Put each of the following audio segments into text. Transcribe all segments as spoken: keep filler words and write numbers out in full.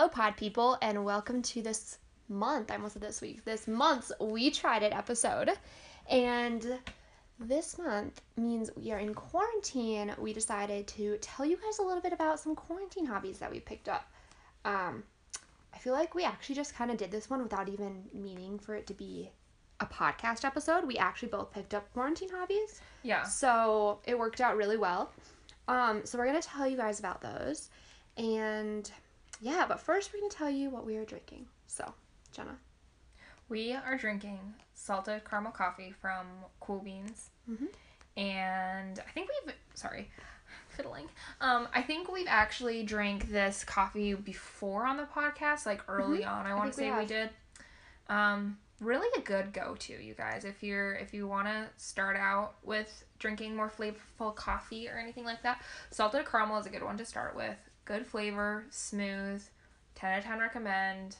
Hello, pod people, and welcome to this month, I almost said this week, this month's We Tried It episode. And this month means we are in quarantine. We decided to tell you guys a little bit about some quarantine hobbies that we picked up. Um, I feel like we actually just kind of did this one without even meaning for it to be a podcast episode. We actually both picked up quarantine hobbies. Yeah. So it worked out really well. Um, so we're going to tell you guys about those. And yeah, but first we're going to tell you what we are drinking. So, Jenna. We are drinking salted caramel coffee from Cool Beans, mm-hmm. and I think we've, sorry, fiddling, um, I think we've actually drank this coffee before on the podcast, like early mm-hmm. on, I want to say we, we did. Um, really a good go-to, you guys, if you're, if you want to start out with drinking more flavorful coffee or anything like that, salted caramel is a good one to start with. Good flavor, smooth, ten out of ten recommend.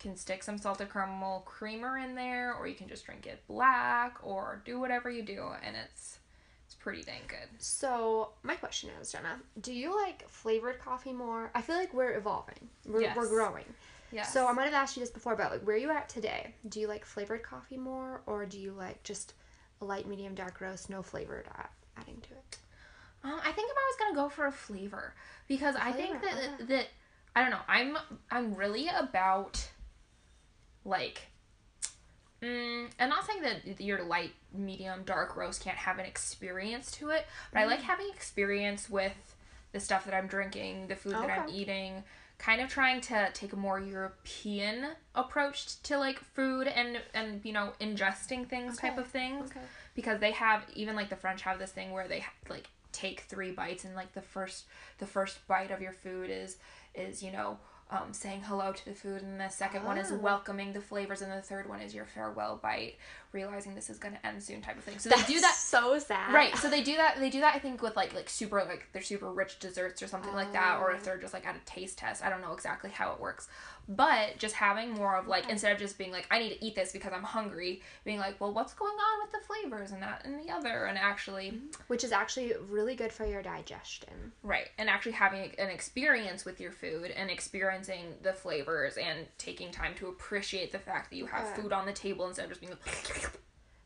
Can stick some salted caramel creamer in there, or you can just drink it black, or do whatever you do, and it's it's pretty dang good. So my question is, Jenna, do you like flavored coffee more? I feel like we're evolving. We're yes. we're growing. Yes. So I might have asked you this before, but like, where are you at today? Do you like flavored coffee more, or do you like just a light, medium, dark roast, no flavored adding to it? Um, I think if I was gonna go for a flavor, because a flavor, I think that okay. that, that I don't know. I'm I'm really about. Like, mm, I'm not saying that your light, medium, dark roast can't have an experience to it, but mm. I like having experience with the stuff that I'm drinking, the food okay. that I'm eating, kind of trying to take a more European approach to, like, food and, and you know, ingesting things okay. type of things, okay. because they have, even, like, the French have this thing where they, like, take three bites, and, like, the first, the first bite of your food is, is, you know, Um, saying hello to the food, and the second oh. one is welcoming the flavors, and the third one is your farewell bite, realizing this is going to end soon type of thing. So That's they do that so sad. Right. So they do that they do that I think with like like super like they're super rich desserts or something oh. like that, or if they're just like at a taste test. I don't know exactly how it works. But just having more of like, instead of just being like, I need to eat this because I'm hungry, being like, well, what's going on with the flavors and that and the other, and actually, which is actually really good for your digestion. Right. And actually having an experience with your food and experiencing the flavors and taking time to appreciate the fact that you have uh, food on the table instead of just being like.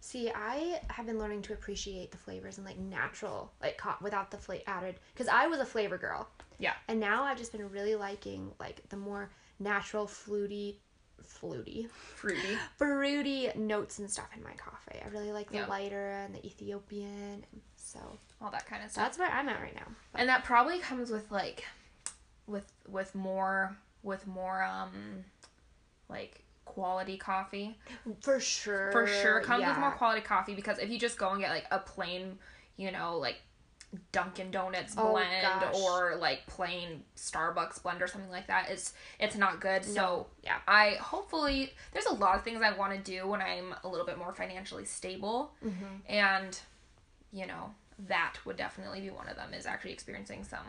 See, I have been learning to appreciate the flavors and like natural, like without the flavor added, because I was a flavor girl. Yeah. And now I've just been really liking like the more natural, fluty, fluty, fruity, fruity notes and stuff in my coffee. I really like the yep. lighter and the Ethiopian, and so all that kind of stuff. That's where I'm at right now. But. And that probably comes with like, with with more with more um, like quality coffee for sure. For sure, comes yeah. with more quality coffee, because if you just go and get like a plain, you know, like Dunkin' Donuts blend oh, or like plain Starbucks blend or something like that, it's it's not good. So no. yeah, I hopefully there's a lot of things I want to do when I'm a little bit more financially stable, mm-hmm. and you know that would definitely be one of them, is actually experiencing some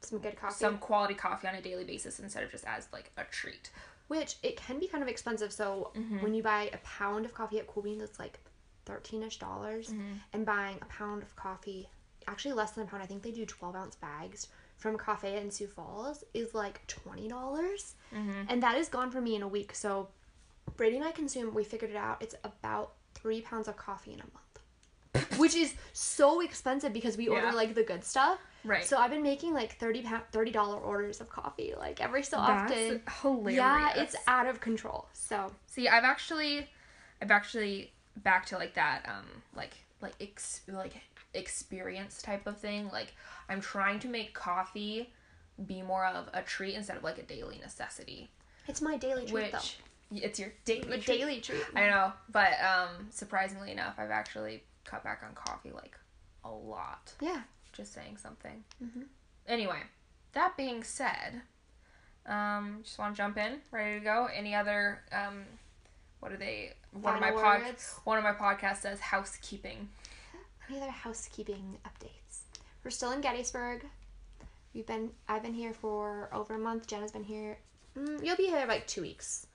some good coffee, some quality coffee on a daily basis instead of just as like a treat, which it can be kind of expensive. So mm-hmm. when you buy a pound of coffee at Cool Beans, it's like thirteen-ish dollars, mm-hmm. and buying a pound of coffee. Actually less than a pound, I think they do twelve ounce bags from Cafe in Sioux Falls, is like twenty dollars, mm-hmm. and that is gone for me in a week. So Brady and I consume, we figured it out, it's about three pounds of coffee in a month, which is so expensive because we yeah. order like the good stuff. Right. So I've been making like thirty dollars orders of coffee like every so That's often. Hilarious. Yeah, it's out of control. So see, I've actually, I've actually back to like that, um, like like ex like. experience type of thing, like I'm trying to make coffee be more of a treat instead of like a daily necessity. It's my daily treat, which, though. It's your daily treat. daily treat. I know, but um, surprisingly enough, I've actually cut back on coffee like a lot. Yeah, just saying something. Mm-hmm. Anyway, that being said, um, just want to jump in, ready to go. Any other um, what are they? One Final of my pod, one of my podcasts does housekeeping. Any other housekeeping updates? We're still in Gettysburg. We've been, I've been here for over a month. Jenna's been here. Mm, you'll be here like two weeks.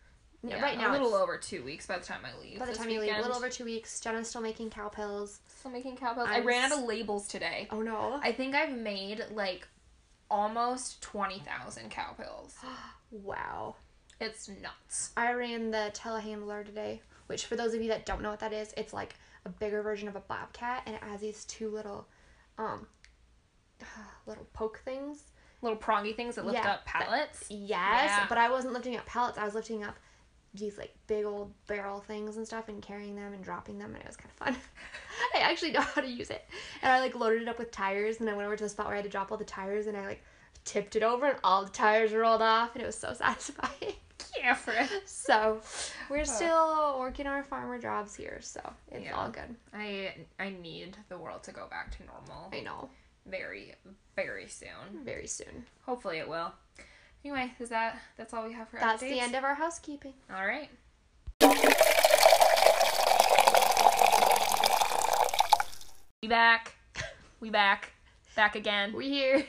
Yeah, right now, a little over two weeks by the time I leave. By the time you leave, a little over two weeks. Jenna's still making cow pills. Still making cow pills. I'm I ran out of labels today. Oh no! I think I've made like almost twenty thousand cow pills. Wow. It's nuts. I ran the telehandler today, which for those of you that don't know what that is, it's like a bigger version of a Bobcat, and it has these two little, um, little poke things. Little prongy things that lift yeah, up pallets? That, yes, yeah. But I wasn't lifting up pallets. I was lifting up these, like, big old barrel things and stuff and carrying them and dropping them, and it was kind of fun. I actually know how to use it. And I, like, loaded it up with tires, and I went over to the spot where I had to drop all the tires, and I, like, tipped it over, and all the tires rolled off, and it was so satisfying. Yeah, for it. So, we're oh. still working our farmer jobs here, so it's yeah. all good. I I need the world to go back to normal. I know. Very, very soon. Very soon. Hopefully it will. Anyway, is that that's all we have for that's updates? That's the end of our housekeeping. All right. We back. We back. Back again. We here.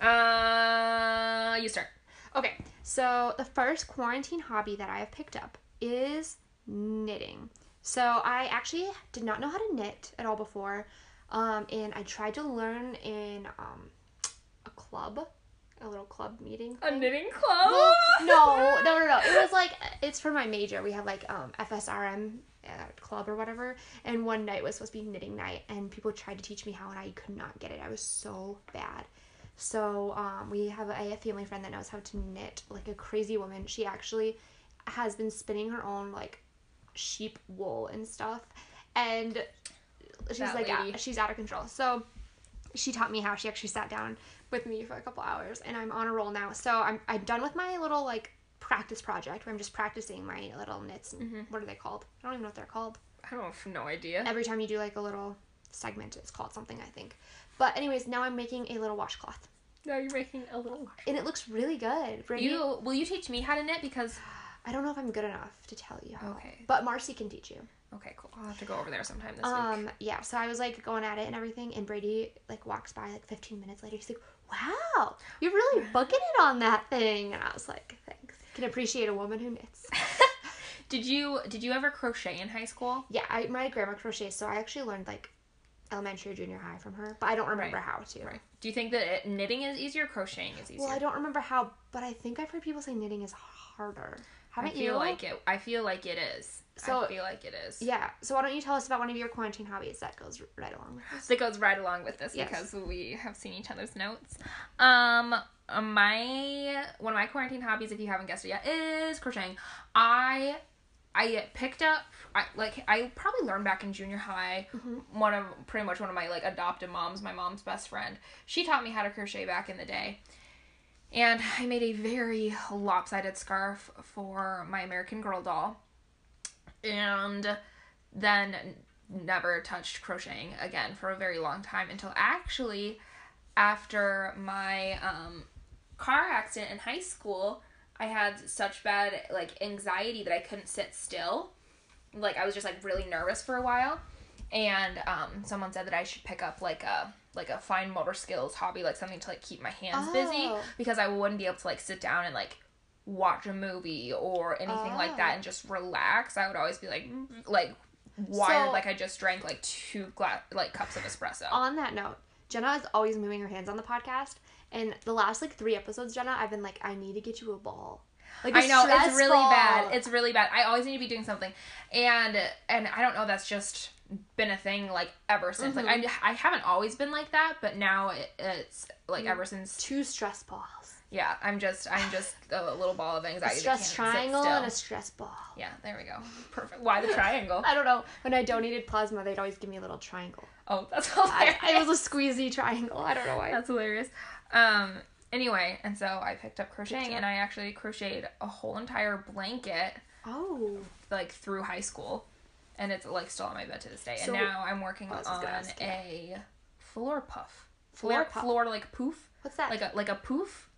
Uh, you start. Okay. So, the first quarantine hobby that I have picked up is knitting. So, I actually did not know how to knit at all before, um, and I tried to learn in um, a club, a little club meeting. A thing. Knitting club? Well, no, no, no, no. It was like, it's for my major. We have like um, F S R M uh, club or whatever, and one night was supposed to be knitting night, and people tried to teach me how, and I could not get it. I was so bad. So, um, we have a family friend that knows how to knit like a crazy woman. She actually has been spinning her own, like, sheep wool and stuff. And she's, that like, out, she's out of control. So, she taught me how. She actually sat down with me for a couple hours. And I'm on a roll now. So, I'm I'm done with my little, like, practice project where I'm just practicing my little knits. And mm-hmm. What are they called? I don't even know what they're called. I don't have no idea. Every time you do, like, a little segment, it's called something, I think. But anyways, now I'm making a little washcloth. No, you're making a little washcloth. And it looks really good. Brady, you will you teach me how to knit? Because I don't know if I'm good enough to tell you how. Okay. But Marcy can teach you. Okay, cool. I'll have to go over there sometime this um, week. Yeah, so I was, like, going at it and everything, and Brady, like, walks by, like, fifteen minutes later. He's like, wow, you're really booking it on that thing. And I was like, thanks. I can appreciate a woman who knits. Did you did you ever crochet in high school? Yeah, I, my grandma crochets, so I actually learned, like, elementary or junior high from her, but I don't remember right. how to. Right. Do you think that it, knitting is easier, crocheting is easier? Well, I don't remember how, but I think I've heard people say knitting is harder. Haven't you? I feel you? like it. I feel like it is. So, I feel like it is. Yeah. So why don't you tell us about one of your quarantine hobbies that goes right along with this? That goes right along with this yes. because we have seen each other's notes. Um, my one of my quarantine hobbies, if you haven't guessed it yet, is crocheting. I. I picked up, I, like, I probably learned back in junior high, mm-hmm. one of, pretty much one of my, like, adopted moms, my mom's best friend, she taught me how to crochet back in the day, and I made a very lopsided scarf for my American Girl doll, and then never touched crocheting again for a very long time, until actually, after my, um, car accident in high school, I had such bad, like, anxiety that I couldn't sit still. Like, I was just, like, really nervous for a while. And, um, someone said that I should pick up, like, a, like, a fine motor skills hobby, like, something to, like, keep my hands oh. busy. Because I wouldn't be able to, like, sit down and, like, watch a movie or anything oh. like that and just relax. I would always be, like, like, wired, so, like, I just drank, like, two, gla- like, cups of espresso. On that note, Jenna is always moving her hands on the podcast. And the last, like, three episodes, Jenna, I've been like, I need to get you a ball. Like, I know, stressful. It's really bad. It's really bad. I always need to be doing something. And, and I don't know, that's just been a thing, like, ever since. Mm-hmm. Like, I, I haven't always been like that, but now it, it's, like, ever since. Two stress balls. Yeah, I'm just, I'm just a little ball of anxiety. A stress triangle and a stress ball. Yeah, there we go. Perfect. Why the triangle? I don't know. When I donated plasma, they'd always give me a little triangle. Oh, that's hilarious. I, it was a squeezy triangle. I don't know why. That's hilarious. Um, anyway, and so I picked up crocheting, and I actually crocheted a whole entire blanket. Oh. Like, through high school. And it's, like, still on my bed to this day. So, and now I'm working on a floor puff. Floor, floor puff? Floor, like, poof. What's that? Like a, like a poof.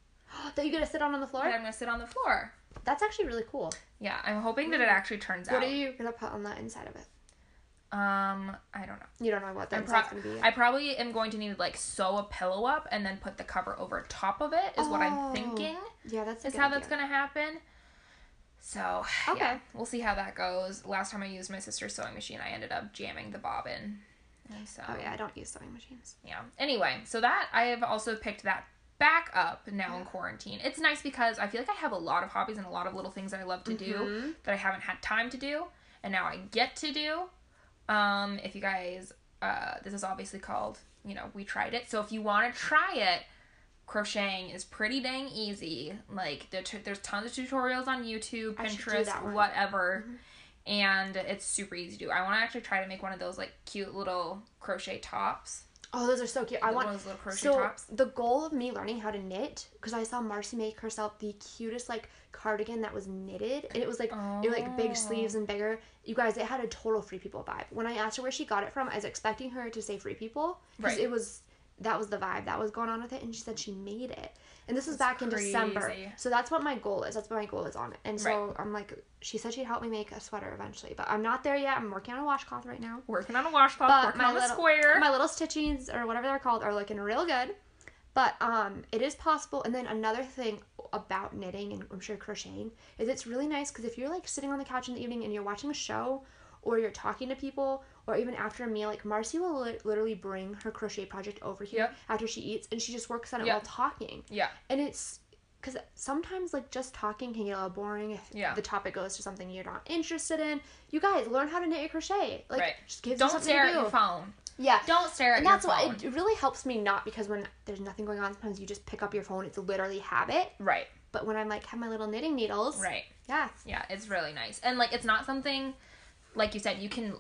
That you're going to sit on on the floor? That I'm going to sit on the floor. That's actually really cool. Yeah, I'm hoping that it actually turns what out. What are you going to put on the inside of it? Um, I don't know. You don't know what that's pro- going to be. I probably am going to need to, like, sew a pillow up and then put the cover over top of it is oh. what I'm thinking. Yeah, that's is how idea. That's going to happen. So, okay. yeah, we'll see how that goes. Last time I used my sister's sewing machine, I ended up jamming the bobbin. And so, oh, yeah, I don't use sewing machines. Yeah. Anyway, so that, I have also picked that back up now in quarantine. It's nice because I feel like I have a lot of hobbies and a lot of little things that I love to do mm-hmm. that I haven't had time to do, and now I get to do. Um, if you guys, uh, this is obviously called, you know, we tried it. So if you want to try it, crocheting is pretty dang easy. Like, there t- there's tons of tutorials on YouTube, Pinterest, whatever. Mm-hmm. And it's super easy to do. I want to actually try to make one of those, like, cute little crochet tops. Oh, those are so cute. I want those little crochet so tops. The goal of me learning how to knit, because I saw Marcy make herself the cutest, like, cardigan that was knitted. And it was, like, oh. it was, like, big sleeves and bigger. You guys, it had a total Free People vibe. When I asked her where she got it from, I was expecting her to say Free People. Because right. it was, that was the vibe that was going on with it. And she said she made it. And this is back crazy. in December. So that's what my goal is. That's what my goal is on it. And so right. I'm like, she said she'd help me make a sweater eventually. But I'm not there yet. I'm working on a washcloth right now. Working on a washcloth. But working on a square. My little stitchings or whatever they're called are looking real good. But um, it is possible. And then another thing about knitting and I'm sure crocheting is it's really nice because if you're like sitting on the couch in the evening and you're watching a show or you're talking to people or even after a meal, like Marcy will li- literally bring her crochet project over here yep. after she eats, and she just works on it yep. while talking. Yeah. And it's, because sometimes, like, just talking can get a little boring if yeah. the topic goes to something you're not interested in. You guys, learn how to knit and crochet. Like, right. just give you something to do. Don't stare at your phone. Yeah. Don't stare at your phone. And that's why it really helps me not, because when there's nothing going on, sometimes you just pick up your phone. It's literally habit. Right. But when I'm, like, have my little knitting needles. Right. Yeah. Yeah, it's really nice. And, like, it's not something... Like you said, you can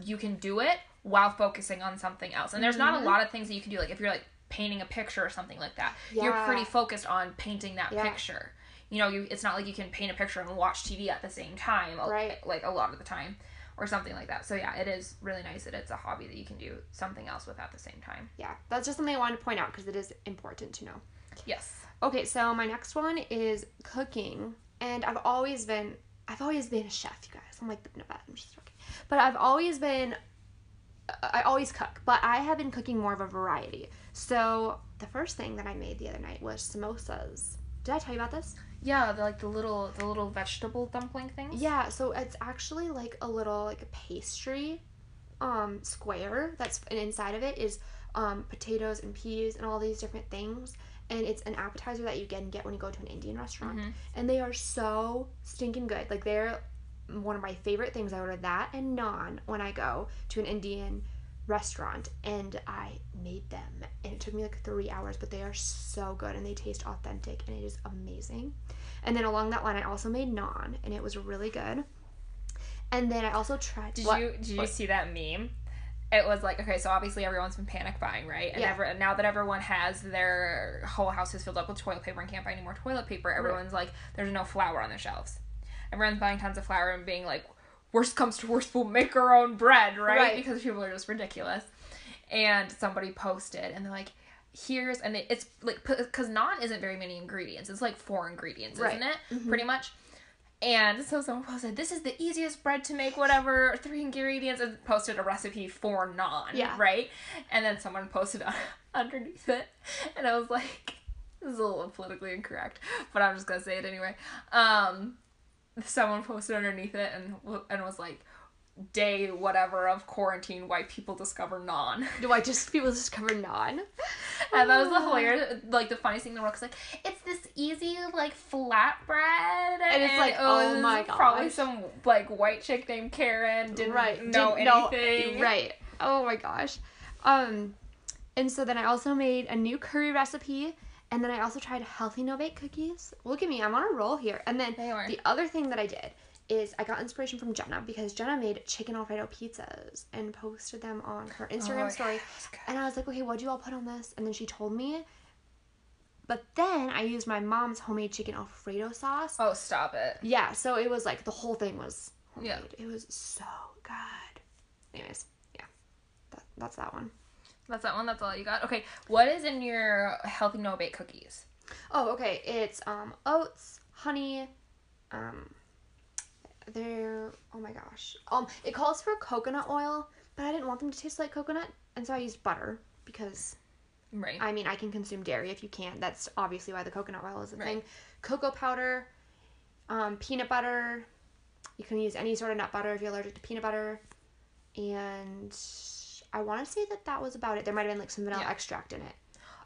you can do it while focusing on something else. And there's not a lot of things that you can do. Like, if you're, like, painting a picture or something like that, yeah. you're pretty focused on painting that yeah. picture. You know, you, it's not like you can paint a picture and watch T V at the same time. Right. Like, a lot of the time or something like that. So, yeah, it is really nice that it's a hobby that you can do something else with at the same time. Yeah. That's just something I wanted to point out because it is important to know. Yes. Okay, so my next one is cooking. And I've always been... I've always been a chef, you guys. I'm like, no, I'm just joking. But I've always been, I always cook. But I have been cooking more of a variety. So the first thing that I made the other night was samosas. Did I tell you about this? Yeah, the, like the little, the little vegetable dumpling things. Yeah, so it's actually like a little like a pastry, um, square. That's and inside of it is um potatoes and peas and all these different things. And it's an appetizer that you can get when you go to an Indian restaurant. Mm-hmm. And they are so stinking good. Like, they're one of my favorite things. I order that and naan when I go to an Indian restaurant. And I made them. And it took me, like, three hours. But they are so good. And they taste authentic. And it is amazing. And then along that line, I also made naan. And it was really good. And then I also tried... Did what, you Did you what? see that meme? It was like, okay, so obviously everyone's been panic buying, right? And yeah. every, now that everyone has their whole house is filled up with toilet paper and can't buy any more toilet paper, everyone's right. like, there's no flour on the shelves. Everyone's buying tons of flour and being like, worst comes to worst, we'll make our own bread, right? right. Because people are just ridiculous. And somebody posted, and they're like, here's, and it, it's like, because naan isn't very many ingredients. It's like four ingredients, right. isn't it? Mm-hmm. Pretty much. And so someone posted, this is the easiest bread to make, whatever, three ingredients, and posted a recipe for naan, yeah. right? And then someone posted underneath it, and I was like, this is a little politically incorrect, but I'm just going to say it anyway. Um, someone posted underneath it and and was like, day whatever of quarantine, white people discover naan. Do I just people discover naan? And that was the hilarious, like the funniest thing in the world. Cause like it's this easy like flatbread, and it's like and oh it my god, probably some like white chick named Karen didn't right. know didn't anything. Know, right. Oh my gosh. Um, and so then I also made a new curry recipe. And then I also tried healthy no bake cookies. Look at me, I'm on a roll here. And then the other thing that I did is I got inspiration from Jenna because Jenna made chicken Alfredo pizzas and posted them on her Instagram oh, story. Yeah, and I was like, okay, what'd you all put on this? And then she told me. But then I used my mom's homemade chicken Alfredo sauce. Oh, stop it. Yeah, so it was like the whole thing was homemade. Yeah. It was so good. Anyways, yeah. That, that's that one. That's that one? That's all you got? Okay, what is in your healthy no-bake cookies? Oh, okay. It's um oats, honey, um... They're, oh my gosh. Um, it calls for coconut oil, but I didn't want them to taste like coconut, and so I used butter, because, right. I mean, I can consume dairy if you can't. That's obviously why the coconut oil is a right. thing. Cocoa powder, um, peanut butter. You can use any sort of nut butter if you're allergic to peanut butter. And I want to say that that was about it. There might have been, like, some vanilla yeah. extract in it.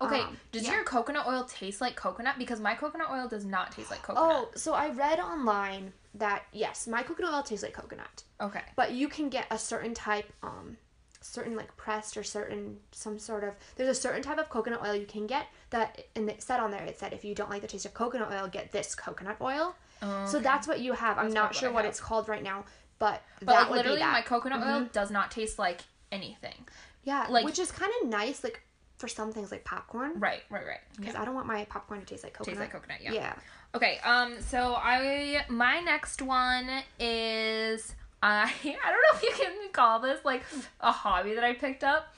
Okay, um, does yeah. your coconut oil taste like coconut? Because my coconut oil does not taste like coconut. Oh, so I read online that, yes, my coconut oil tastes like coconut. Okay. But you can get a certain type, um, certain, like, pressed or certain, some sort of, there's a certain type of coconut oil you can get that, and it said on there, it said, if you don't like the taste of coconut oil, get this coconut oil. Okay. So that's what you have. I'm that's not sure what, what it's called right now, but, but that like, would literally, be that. My coconut mm-hmm. oil does not taste like anything. Yeah, like, which is kind of nice, like, for some things, like popcorn. Right, right, right. Because yeah. I don't want my popcorn to taste like coconut. Taste like coconut, yeah. Yeah. Okay, um, so I, my next one is, I, I don't know if you can call this, like, a hobby that I picked up.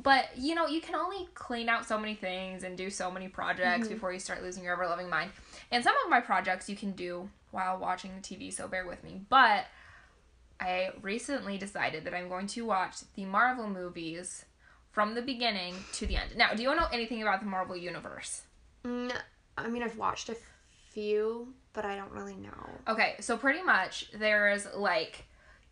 But, you know, you can only clean out so many things and do so many projects mm-hmm. before you start losing your ever-loving mind. And some of my projects you can do while watching the T V, so bear with me. But I recently decided that I'm going to watch the Marvel movies from the beginning to the end. Now, do you know anything about the Marvel Universe? No. I mean, I've watched a few, but I don't really know. Okay, so pretty much there's, like,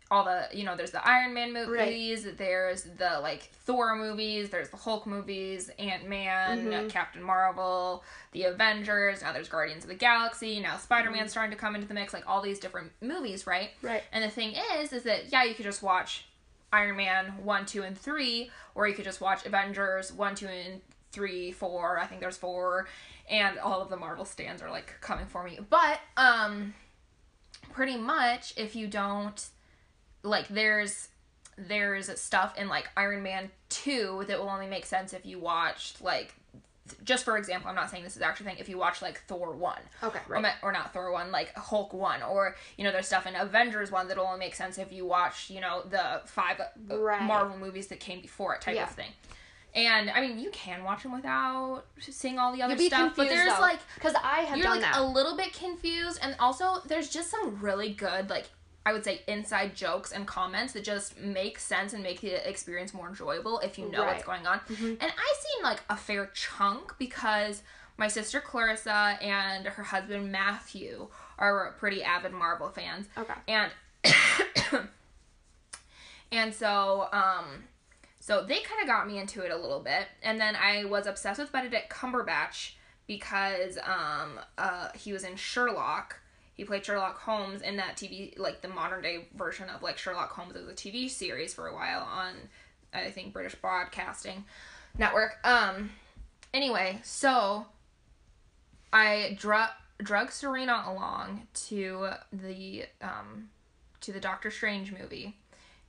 all the, you know, there's the Iron Man movies, right. There's the, like, Thor movies, there's the Hulk movies, Ant-Man, mm-hmm. Captain Marvel, the Avengers, now there's Guardians of the Galaxy, now Spider-Man's mm-hmm. starting to come into the mix, like, all these different movies, right? Right. And the thing is, is that, yeah, you could just watch Iron Man one, two, and three, or you could just watch Avengers one, two, and three, four, I think there's four, and all of the Marvel stands are, like, coming for me. But, um, pretty much, if you don't, like, there's, there's stuff in, like, Iron Man two that will only make sense if you watched, like, th- just for example, I'm not saying this is actually a thing, if you watch, like, Thor one. Okay, right. Or, or not Thor one, like, Hulk one, or, you know, there's stuff in Avengers one that'll only make sense if you watch, you know, the five right. Marvel movies that came before it type yeah. of thing. And, I mean, you can watch them without seeing all the other You'd stuff. Be confused, but there's, though, like, because I have you're, done like, that. A little bit confused, and also, there's just some really good, like, I would say inside jokes and comments that just make sense and make the experience more enjoyable if you know right. what's going on. Mm-hmm. And I've seen, like, a fair chunk because my sister Clarissa and her husband Matthew are pretty avid Marvel fans. Okay. And and so, um, so they kind of got me into it a little bit. And then I was obsessed with Benedict Cumberbatch because um, uh, he was in Sherlock. He played Sherlock Holmes in that T V, like, the modern-day version of, like, Sherlock Holmes as a T V series for a while on, I think, British Broadcasting Network. Um, anyway, so I dr- drug Serena along to the, um, to the Doctor Strange movie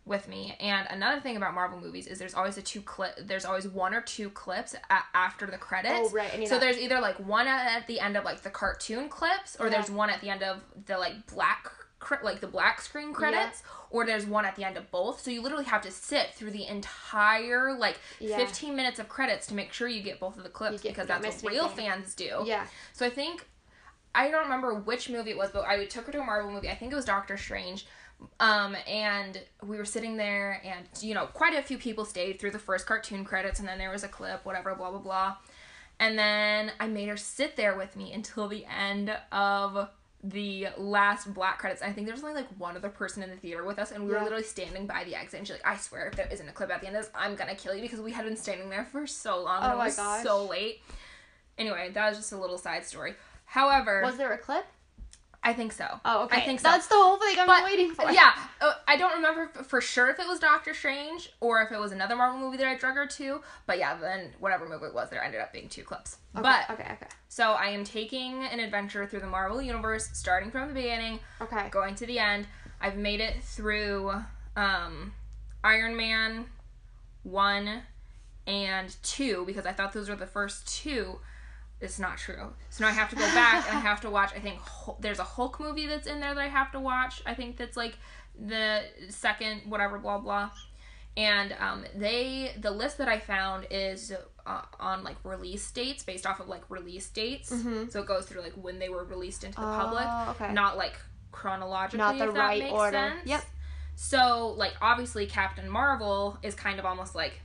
with me. And another thing about Marvel movies is there's always a two clip, there's always one or two clips a- after the credits. Oh, right. So know. There's either, like, one at the end of, like, the cartoon clips, or yeah. there's one at the end of the, like, black, cr- like, the black screen credits, yeah. or there's one at the end of both. So you literally have to sit through the entire, like, yeah. fifteen minutes of credits to make sure you get both of the clips, get, because that's what real anything. Fans do. Yeah. So I think, I don't remember which movie it was, but I took her to a Marvel movie, I think it was Doctor Strange, Um, and we were sitting there, and, you know, quite a few people stayed through the first cartoon credits, and then there was a clip, whatever, blah, blah, blah. And then I made her sit there with me until the end of the last black credits. I think there was only, like, one other person in the theater with us, and we yeah. were literally standing by the exit, and she's like, I swear, if there isn't a clip at the end of this, I'm gonna kill you, because we had been standing there for so long, and oh it was gosh. So late. Anyway, that was just a little side story. However... Was there a clip? I think so. Oh, okay. I think so. That's the whole thing I'm but, waiting for. Yeah. Uh, I don't remember f- for sure if it was Doctor Strange or if it was another Marvel movie that I drug her to. But yeah, then whatever movie it was, there ended up being two clips. Okay, but, okay, okay. So I am taking an adventure through the Marvel Universe, starting from the beginning, okay, going to the end. I've made it through um, Iron Man one and two because I thought those were the first two. It's not true. So now I have to go back and I have to watch, I think, there's a Hulk movie that's in there that I have to watch. I think that's, like, the second, whatever, blah, blah. And um, they, the list that I found is uh, on, like, release dates, based off of, like, release dates. Mm-hmm. So it goes through, like, when they were released into the oh, public. Okay. Not, like, chronologically, not the if that right makes order. Sense. Yep. So, like, obviously Captain Marvel is kind of almost, like,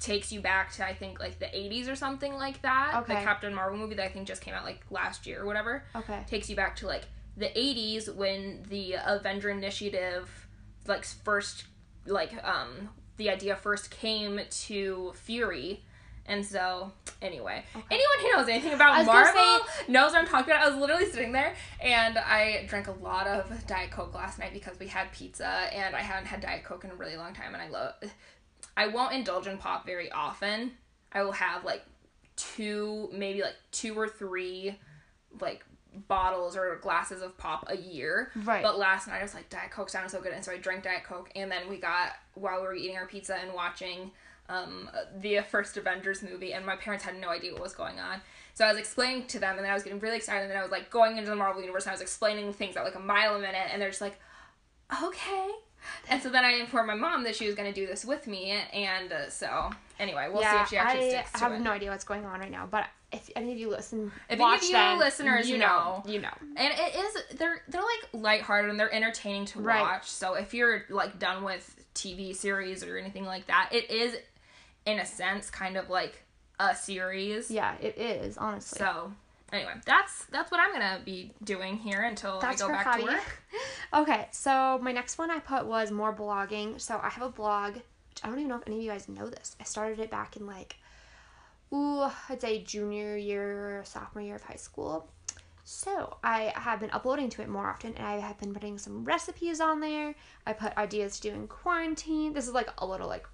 takes you back to, I think, like, the eighties or something like that. Okay. The Captain Marvel movie that I think just came out, like, last year or whatever. Okay. Takes you back to, like, the eighties when the Avenger Initiative, like, first, like, um, the idea first came to Fury And so, anyway, okay. anyone who knows anything about Marvel say, knows what I'm talking about. I was literally sitting there, and I drank a lot of Diet Coke last night because we had pizza, and I haven't had Diet Coke in a really long time, and I love it. I won't indulge in pop very often. I will have, like, two, maybe, like, two or three, like, bottles or glasses of pop a year. Right. But last night, I was like, Diet Coke sounded so good, and so I drank Diet Coke, and then we got, while we were eating our pizza and watching... um the first Avengers movie, and my parents had no idea what was going on, so I was explaining to them, and then I was getting really excited, and then I was like going into the Marvel universe, and I was explaining things at like a mile a minute, and they're just like, okay. And so then I informed my mom that she was going to do this with me, and uh, so anyway, we'll yeah, see if she actually I sticks to it. I have no idea what's going on right now, but if any of you listen, if watch any of you them, listeners, you know, know, you know, and it is they're they're like lighthearted and they're entertaining to right. watch. So if you're like done with T V series or anything like that, it is in a sense kind of like a series. Yeah, it is honestly. So. Anyway, that's that's what I'm going to be doing here until that's I go back hobby. to work. Okay, so my next one I put was more blogging. So I have a blog, which I don't even know if any of you guys know this. I started it back in like, ooh, I'd say junior year, sophomore year of high school. So I have been uploading to it more often, and I have been putting some recipes on there. I put ideas to do in quarantine. This is like a little like,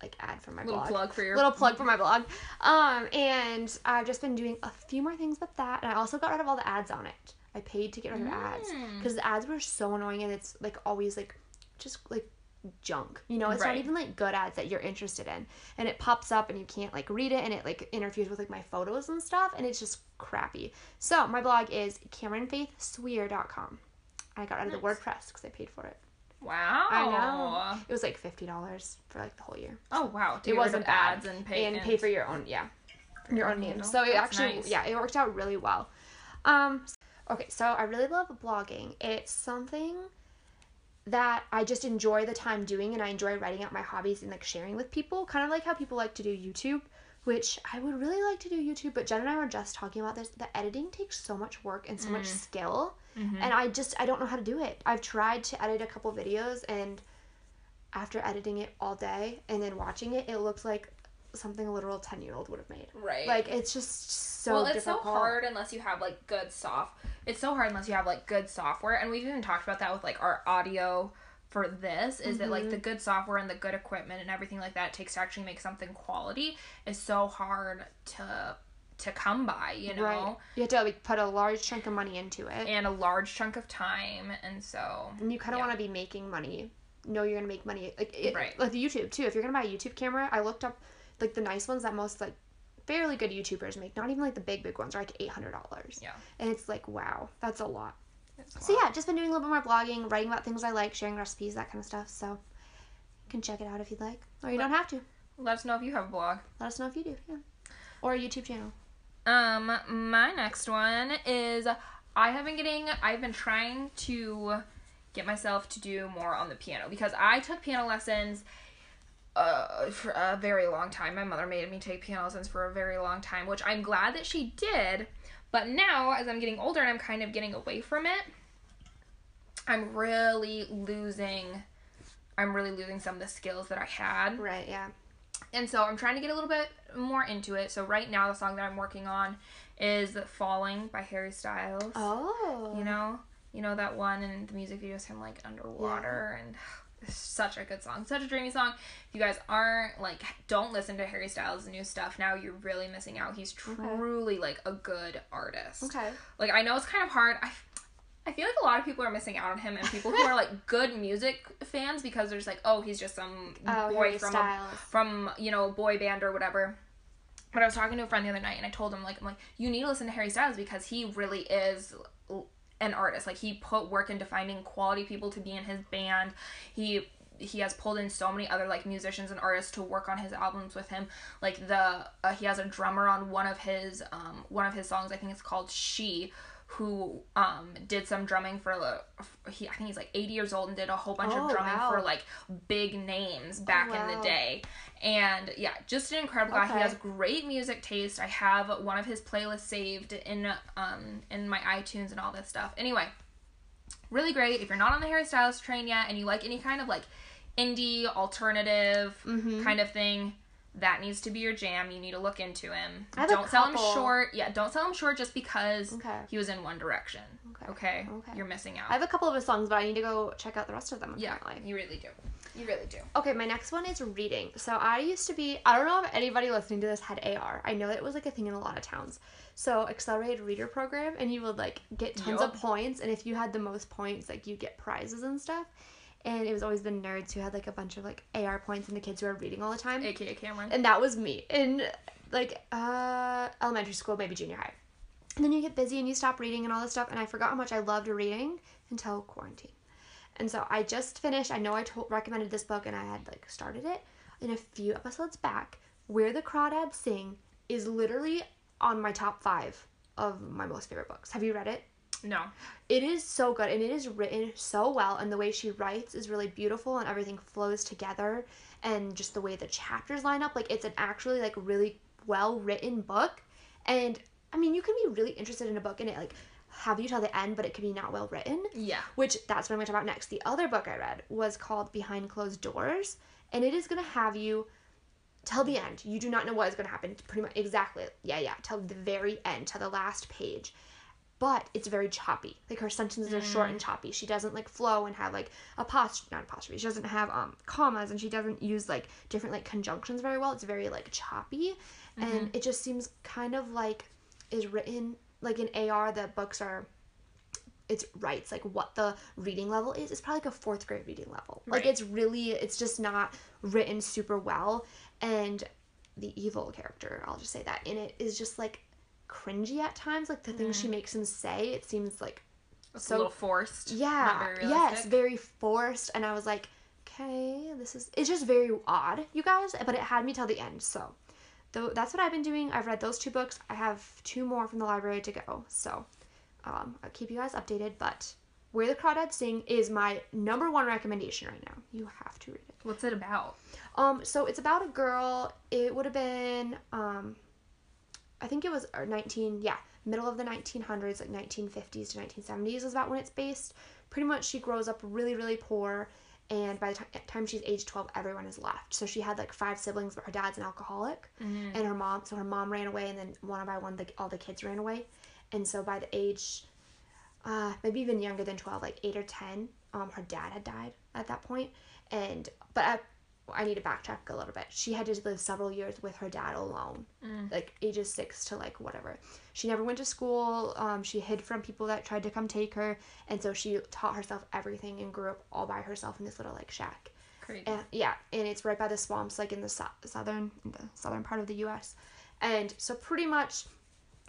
like ad for my little blog. Plug for your little plug for my blog. Um, and I've just been doing a few more things with that, and I also got rid of all the ads on it. I paid to get rid of mm. ads because the ads were so annoying, and it's like always like just like junk. You know, it's right. not even like good ads that you're interested in, and it pops up and you can't like read it, and it like interferes with like my photos and stuff, and it's just crappy. So my blog is Cameron Faith Swear dot com. I got rid of nice. the WordPress because I paid for it. Wow. I know. It was like fifty dollars for like the whole year. Oh, wow. It wasn't ads and pay and pay for your own, yeah, for your own name. So it actually, yeah, it worked out really well. Um, okay, so I really love blogging. It's something that I just enjoy the time doing, and I enjoy writing out my hobbies and like sharing with people, kind of like how people like to do YouTube, which I would really like to do YouTube, but Jen and I were just talking about this. The editing takes so much work and so mm. much skill. Mm-hmm. And I just, I don't know how to do it. I've tried to edit a couple videos, and after editing it all day and then watching it, it looks like something a literal ten-year-old would have made. Right. Like, it's just so difficult. Well, it's difficult. so hard unless you have, like, good soft... It's so hard unless you have, like, good software. And we've even talked about that with, like, our audio for this, is mm-hmm. that, like, the good software and the good equipment and everything like that it takes to actually make something quality is so hard to... to come by, you know? Right. You have to like put a large chunk of money into it. And a large chunk of time, and so... And you kind of yeah. want to be making money. Know you're going to make money. Like, it, right. Like YouTube, too. If you're going to buy a YouTube camera, I looked up, like, the nice ones that most, like, fairly good YouTubers make. Not even, like, the big, big ones are, like, eight hundred dollars. Yeah. And it's like, wow, that's a lot. That's a so, lot. yeah, just been doing a little bit more blogging, writing about things I like, sharing recipes, that kind of stuff, so you can check it out if you'd like. Or you let, don't have to. Let us know if you have a blog. Let us know if you do, yeah. Or a YouTube channel. Um, my next one is, I have been getting, I've been trying to get myself to do more on the piano, because I took piano lessons uh, for a very long time. My mother made me take piano lessons for a very long time, which I'm glad that she did, but now, as I'm getting older and I'm kind of getting away from it, I'm really losing, I'm really losing some of the skills that I had. Right, yeah. And so I'm trying to get a little bit more into it. So right now the song that I'm working on is Falling by Harry Styles. Oh. You know? You know that one, and the music video is him like underwater, yeah. and it's such a good song. Such a dreamy song. If you guys aren't like don't listen to Harry Styles' new stuff now, you're really missing out. He's truly okay. like a good artist. Okay. Like I know it's kind of hard. I I feel like a lot of people are missing out on him, and people who are, like, good music fans, because they're just like, oh, he's just some oh, boy from, a, from, you know, a boy band or whatever. But I was talking to a friend the other night, and I told him, like, I'm like, you need to listen to Harry Styles, because he really is an artist. Like, he put work into finding quality people to be in his band. He... he has pulled in so many other, like, musicians and artists to work on his albums with him. Like, the, uh, he has a drummer on one of his, um, one of his songs, I think it's called She, who, um, did some drumming for, uh, he, I think he's, like, eighty years old and did a whole bunch oh, of drumming wow. for, like, big names back oh, wow. in the day. And, yeah, just an incredible guy. Okay. He has great music taste. I have one of his playlists saved in, um, in my iTunes and all this stuff. Anyway, really great. If you're not on the Harry Styles train yet and you like any kind of, like, indie alternative mm-hmm. kind of thing, that needs to be your jam. You need to look into him. I have don't a sell him short. Yeah, don't sell him short just because okay. he was in One Direction. Okay. okay. Okay. You're missing out. I have a couple of his songs, but I need to go check out the rest of them. Apparently. Yeah, you really do. You really do. Okay, my next one is reading. So I used to be, I don't know if anybody listening to this had A R. I know that it was like a thing in a lot of towns. So accelerated reader program, and you would like get tons yep. of points, and if you had the most points, like you get prizes and stuff. And it was always the nerds who had, like, a bunch of, like, A R points and the kids who were reading all the time. A K A Cameron. And that was me in, like, uh, elementary school, maybe junior high. And then you get busy and you stop reading and all this stuff. And I forgot how much I loved reading until quarantine. And so I just finished. I know I told, recommended this book and I had, like, started it. And a few episodes back, Where the Crawdads Sing is literally on my top five of my most favorite books. Have you read it? No. It is so good, and it is written so well, and the way she writes is really beautiful, and everything flows together, and just the way the chapters line up, like, it's an actually, like, really well-written book, and, I mean, you can be really interested in a book, and it, like, have you till the end, but it could be not well-written. Yeah. Which, that's what I'm going to talk about next. The other book I read was called Behind Closed Doors, and it is going to have you till the end. You do not know what is going to happen, pretty much, exactly, yeah, yeah, till the very end, till the last page. But it's very choppy. Like, her sentences are mm. short and choppy. She doesn't, like, flow and have, like, apostrophe, not apostrophe. She doesn't have um commas, and she doesn't use, like, different, like, conjunctions very well. It's very, like, choppy. Mm-hmm. And it just seems kind of, like, is written, like, in A R, the books are, it's writes, like, what the reading level is. It's probably, like, a fourth grade reading level. Right. Like, it's really, it's just not written super well. And the evil character, I'll just say that, in it is just, like, cringy at times, like the things mm. she makes him say, it seems like it's so a little forced. Yeah, not very realistic. Yes, very forced. And I was like, okay, this is it's just very odd, you guys. But it had me till the end. So, though that's what I've been doing. I've read those two books. I have two more from the library to go. So, um, I'll keep you guys updated. But Where the Crawdads Sing is my number one recommendation right now. You have to read it. What's it about? Um, so it's about a girl. It would have been um. I think it was nineteen, yeah, middle of the nineteen hundreds, like nineteen fifties to nineteen seventies is about when it's based. Pretty much she grows up really, really poor, and by the t- time she's age twelve, everyone has left. So she had, like, five siblings, but her dad's an alcoholic, mm-hmm. and her mom, so her mom ran away, and then one by one, the, all the kids ran away. And so by the age, uh, maybe even younger than twelve, like eight or ten, um, her dad had died at that point. And, but at I need to backtrack a little bit. She had to live several years with her dad alone, mm. like ages six to like whatever. She never went to school. Um, she hid from people that tried to come take her. And so she taught herself everything and grew up all by herself in this little like shack. Crazy. And, yeah. And it's right by the swamps, like in the so- southern, in the southern part of the U S. And so pretty much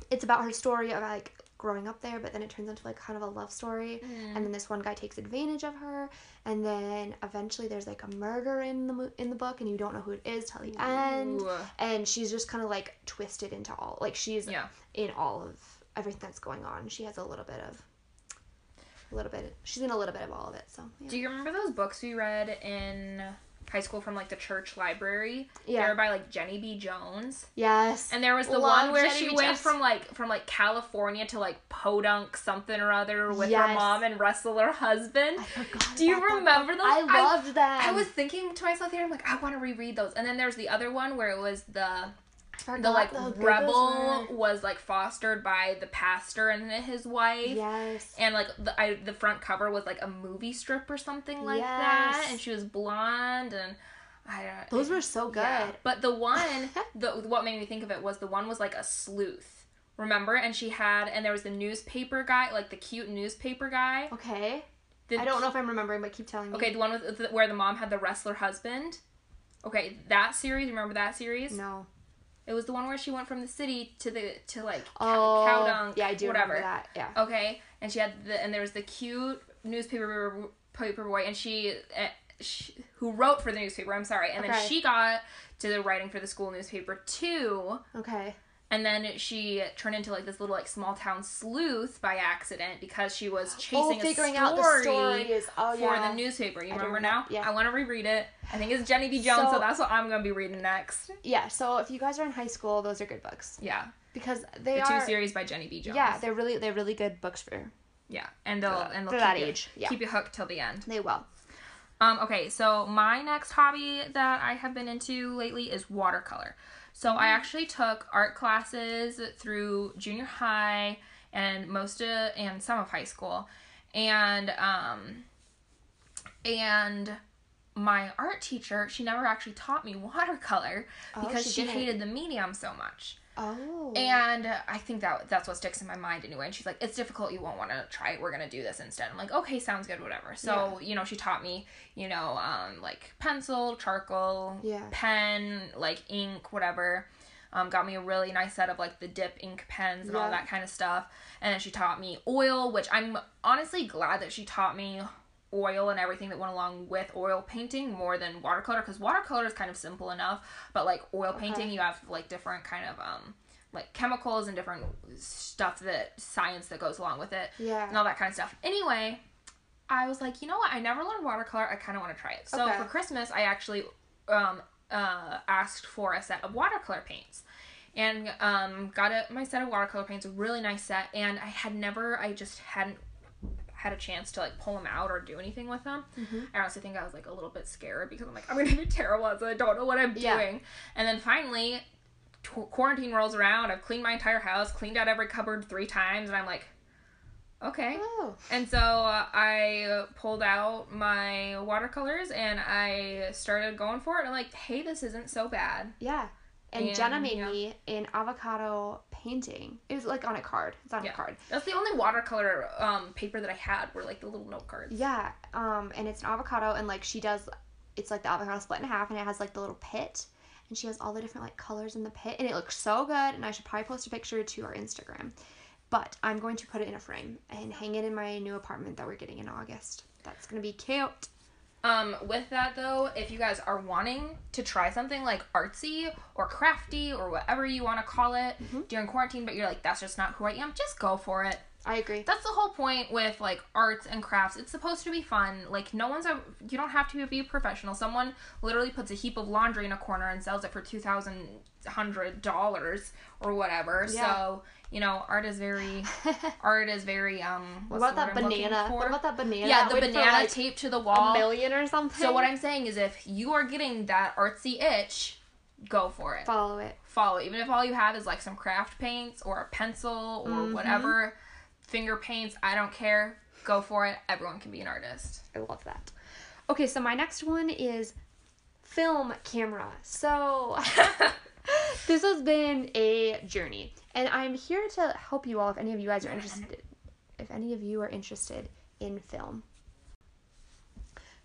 it's about her story of like growing up there, but then it turns into like kind of a love story, mm. and then this one guy takes advantage of her, and then eventually there's like a murder in the mo- in the book, and you don't know who it is till the Ooh. end, and she's just kind of like twisted into all like she's yeah. in all of everything that's going on. She has a little bit of a little bit of, she's in a little bit of all of it. So yeah. Do you remember those books we read in high school from like the church library? Yeah, they were by like Jenny B. Jones. Yes, and there was the Love one where Jenny she B. went Jones. from like from like California to like Podunk something or other with yes. her mom and Russell, her husband. I forgot Do you about remember those? I loved them. I was thinking to myself here, I'm like, I want to reread those. And then there's the other one where it was the the like rebel was like fostered by the pastor and his wife. Yes, and like the I, the front cover was like a movie strip or something like yes. that, and she was blonde and I don't. Those it, were so good. Yeah. But the one, the what made me think of it was the one was like a sleuth. Remember, and she had, and there was the newspaper guy, like the cute newspaper guy. Okay. The, I don't know if I'm remembering, but keep telling me. Okay, the one with where the mom had the wrestler husband. Okay, that series. Remember that series? No. It was the one where she went from the city to the to like oh, cow dunk, yeah, I do whatever. Remember that. Yeah. Okay, and she had the and there was the cute newspaper paper boy, and she, uh, she who wrote for the newspaper. I'm sorry, and okay. then she got to the writing for the school newspaper too. Okay. And then she turned into like this little like small town sleuth by accident because she was chasing oh, figuring a story out the stories. Oh, for yeah. the newspaper. You I remember now? Yeah. I want to reread it. I think it's Jenny B. Jones, so, so that's what I'm going to be reading next. Yeah, so if you guys are in high school, those are good books. Yeah. Because they the are... The two series by Jenny B. Jones. Yeah, they're really they're really good books for... Yeah, and they'll, for, and they'll for keep, that you, age. Yeah. keep you hooked till the end. They will. Um, okay, so my next hobby that I have been into lately is watercolor. So I actually took art classes through junior high and most of, and some of high school. And, um, and my art teacher, she never actually taught me watercolor oh, because she, she hated the medium so much. Oh. And I think that that's what sticks in my mind anyway. And she's like, it's difficult. You won't want to try it. We're going to do this instead. I'm like, okay, sounds good, whatever. So, yeah. you know, she taught me, you know, um, like pencil, charcoal, yeah. pen, like ink, whatever. Um, got me a really nice set of, like, the dip ink pens and yeah. all that kind of stuff. And then she taught me oil, which I'm honestly glad that she taught me oil and everything that went along with oil painting more than watercolor, because watercolor is kind of simple enough, but like oil okay. painting you have like different kind of um like chemicals and different stuff, that science that goes along with it, yeah, and all that kind of stuff. Anyway, I was like, you know what, I never learned watercolor, I kind of want to try it. So okay. for Christmas I actually um uh asked for a set of watercolor paints. And um got a, my set of watercolor paints, a really nice set, and I had never I just hadn't had a chance to like pull them out or do anything with them. Mm-hmm. I honestly think I was like a little bit scared because I'm like, I'm gonna be terrible at it, I don't know what I'm yeah. doing. And then finally t- quarantine rolls around, I've cleaned my entire house, cleaned out every cupboard three times, and I'm like, okay. Oh. And so uh, I pulled out my watercolors and I started going for it, and I'm like, hey, this isn't so bad. Yeah. And, and Jenna made yeah. me an avocado painting. It was, like, on a card. It's on yeah. a card. That's the only watercolor um, paper that I had were, like, the little note cards. Yeah. Um, and it's an avocado, and, like, she does, it's, like, the avocado split in half, and it has, like, the little pit. And she has all the different, like, colors in the pit. And it looks so good, and I should probably post a picture to our Instagram. But I'm going to put it in a frame and hang it in my new apartment that we're getting in August. That's going to be cute. Um, with that though, if you guys are wanting to try something like artsy or crafty or whatever you want to call it mm-hmm. during quarantine, but you're like, that's just not who I am, just go for it. I agree. That's the whole point with like arts and crafts. It's supposed to be fun. Like no one's, a, you don't have to be a professional. Someone literally puts a heap of laundry in a corner and sells it for two thousand one hundred dollars or whatever. Yeah. So, you know, art is very, art is very, um, what's what about the word that I'm banana? What about that banana? Yeah, the banana for, like, taped to the wall. A million or something. So what I'm saying is if you are getting that artsy itch, go for it. Follow it. Follow it. Even if all you have is like some craft paints or a pencil or mm-hmm. whatever. Finger paints, I don't care. Go for it. Everyone can be an artist. I love that. Okay, so my next one is film camera. So this has been a journey, and I'm here to help you all if any of you guys are interested. If any of you are interested in film.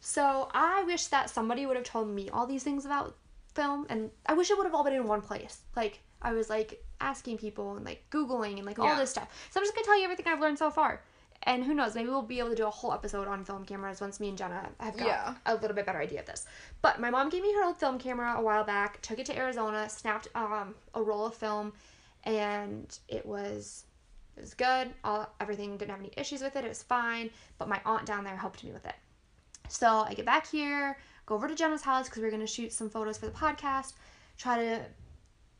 So I wish that somebody would have told me all these things about film, and I wish it would have all been in one place. Like, I was like asking people and like Googling and like yeah. all this stuff. So I'm just gonna tell you everything I've learned so far. And who knows, maybe we'll be able to do a whole episode on film cameras once me and Jenna have got yeah. a little bit better idea of this. But my mom gave me her old film camera a while back, took it to Arizona, snapped um, a roll of film, and it was it was good. All everything didn't have any issues with it, it was fine. But my aunt down there helped me with it. So I get back here, go over to Jenna's house because we were gonna shoot some photos for the podcast, try to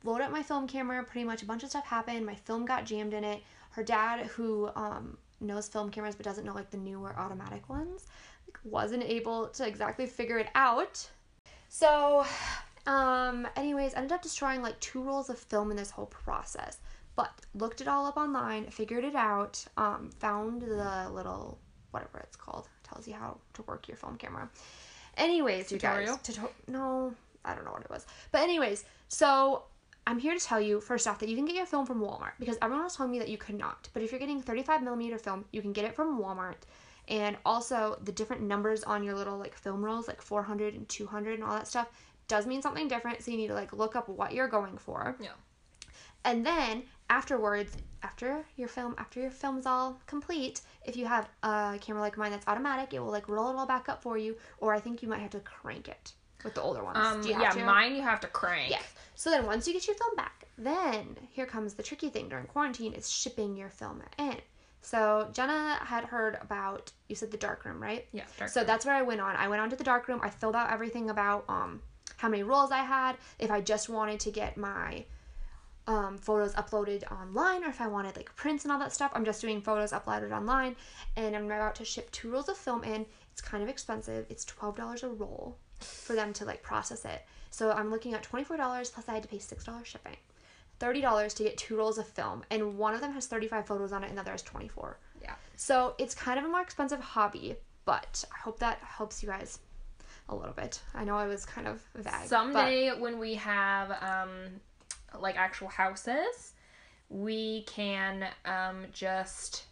load up my film camera, pretty much a bunch of stuff happened. My film got jammed in it. Her dad, who um, knows film cameras but doesn't know like the newer automatic ones, like, wasn't able to exactly figure it out. So um, anyways, ended up destroying like two rolls of film in this whole process. But looked it all up online, figured it out, um, found the little, whatever it's called, tells you how to work your film camera. Anyways, tutorial? You guys. Tutorial? No, I don't know what it was. But anyways, so I'm here to tell you, first off, that you can get your film from Walmart, because everyone was telling me that you could not. But if you're getting thirty-five millimeter film, you can get it from Walmart. And also, the different numbers on your little, like, film rolls, like four hundred and two hundred and all that stuff, does mean something different, so you need to, like, look up what you're going for. Yeah. And then, afterwards, after your film, after your film's all complete, if you have a camera like mine that's automatic, it will, like, roll it all back up for you, or I think you might have to crank it. With the older ones. Um, Do you yeah, have to? Mine you have to crank. Yes. So then once you get your film back, then here comes the tricky thing during quarantine is shipping your film in. So Jenna had heard about, you said the Dark Room, right? Yeah, Dark So room. That's where I went on. I went on to the Dark Room. I filled out everything about um how many rolls I had, if I just wanted to get my um, photos uploaded online, or if I wanted like prints and all that stuff. I'm just doing photos uploaded online, and I'm about to ship two rolls of film in. It's kind of expensive. It's twelve dollars a roll for them to like process it. So I'm looking at twenty-four dollars, plus I had to pay six dollars shipping. thirty dollars to get two rolls of film, and one of them has thirty-five photos on it, and the other has twenty-four. Yeah. So it's kind of a more expensive hobby, but I hope that helps you guys a little bit. I know I was kind of vague. Someday but... when we have, um, like, actual houses, we can um, just...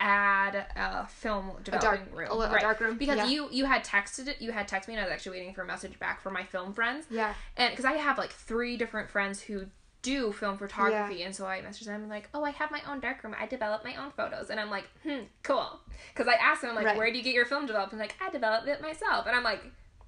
add a film developing room. A, dark, room. a, a right. dark room. Because yeah. you, you had texted it, you had texted me, and I was actually waiting for a message back from my film friends. Yeah. And, because I have, like, three different friends who do film photography, yeah. and so I messaged them, like, oh, I have my own dark room. I develop my own photos. And I'm like, hmm, cool. Because I asked them, like, right. where do you get your film developed? And, like, I develop it myself. And I'm like, I